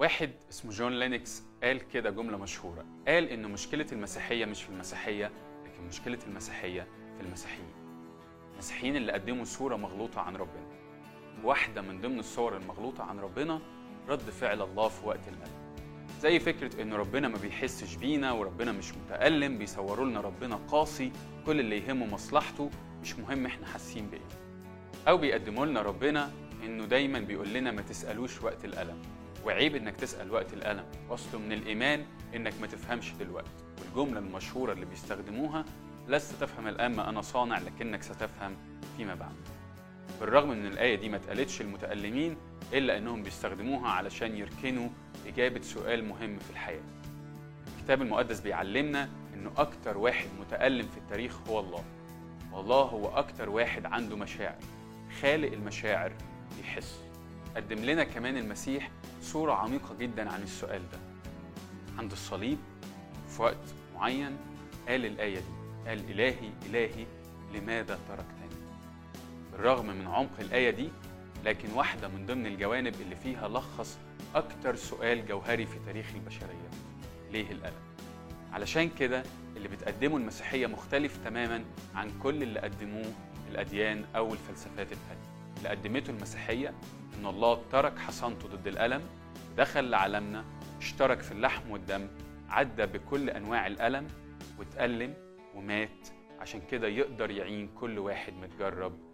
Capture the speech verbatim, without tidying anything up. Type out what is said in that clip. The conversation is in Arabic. واحد اسمه جون لينكس قال كده جملة مشهورة، قال إن مشكلة المسيحية مش في المسيحية، لكن مشكلة المسيحية في المسيحيين. المسيحيين اللي قدموا صورة مغلوطة عن ربنا. واحدة من ضمن الصور المغلوطة عن ربنا رد فعل الله في وقت المجد، زي فكرة إن ربنا ما بيحسش بينا وربنا مش متألم، بيصوروا لنا ربنا قاسي كل اللي يهمه مصلحته، مش مهم إحنا حاسين بإيه. أو بيقدموا لنا ربنا إنه دايماً بيقول لنا ما تسألوش وقت الألم، وعيب إنك تسأل وقت الألم، أصله من الإيمان إنك ما تفهمش دلوقتي. والجملة المشهورة اللي بيستخدموها، لست تفهم الآن ما أنا صانع لكنك ستفهم فيما بعد. بالرغم من الآية دي ما اتقالتش المتألمين، إلا أنهم بيستخدموها علشان يركنوا إجابة سؤال مهم في الحياة. الكتاب المقدس بيعلمنا إنه أكتر واحد متألم في التاريخ هو الله. والله هو أكتر واحد عنده مشاعر، خالق المشاعر بيحس. قدم لنا كمان المسيح صورة عميقة جدا عن السؤال ده. عند الصليب في وقت معين قال الآية دي، قال إلهي إلهي لماذا تركتني. بالرغم من عمق الآية دي، لكن واحدة من ضمن الجوانب اللي فيها لخص أكتر سؤال جوهري في تاريخ البشرية، ليه الألم؟ علشان كده اللي بتقدمه المسيحية مختلف تماما عن كل اللي قدموه الأديان أو الفلسفات التانية. اللي قدمته المسيحية إن الله ترك حصانته ضد الألم، دخل لعالمنا، اشترك في اللحم والدم، عدى بكل أنواع الألم وتألم ومات عشان كده يقدر يعين كل واحد متجرب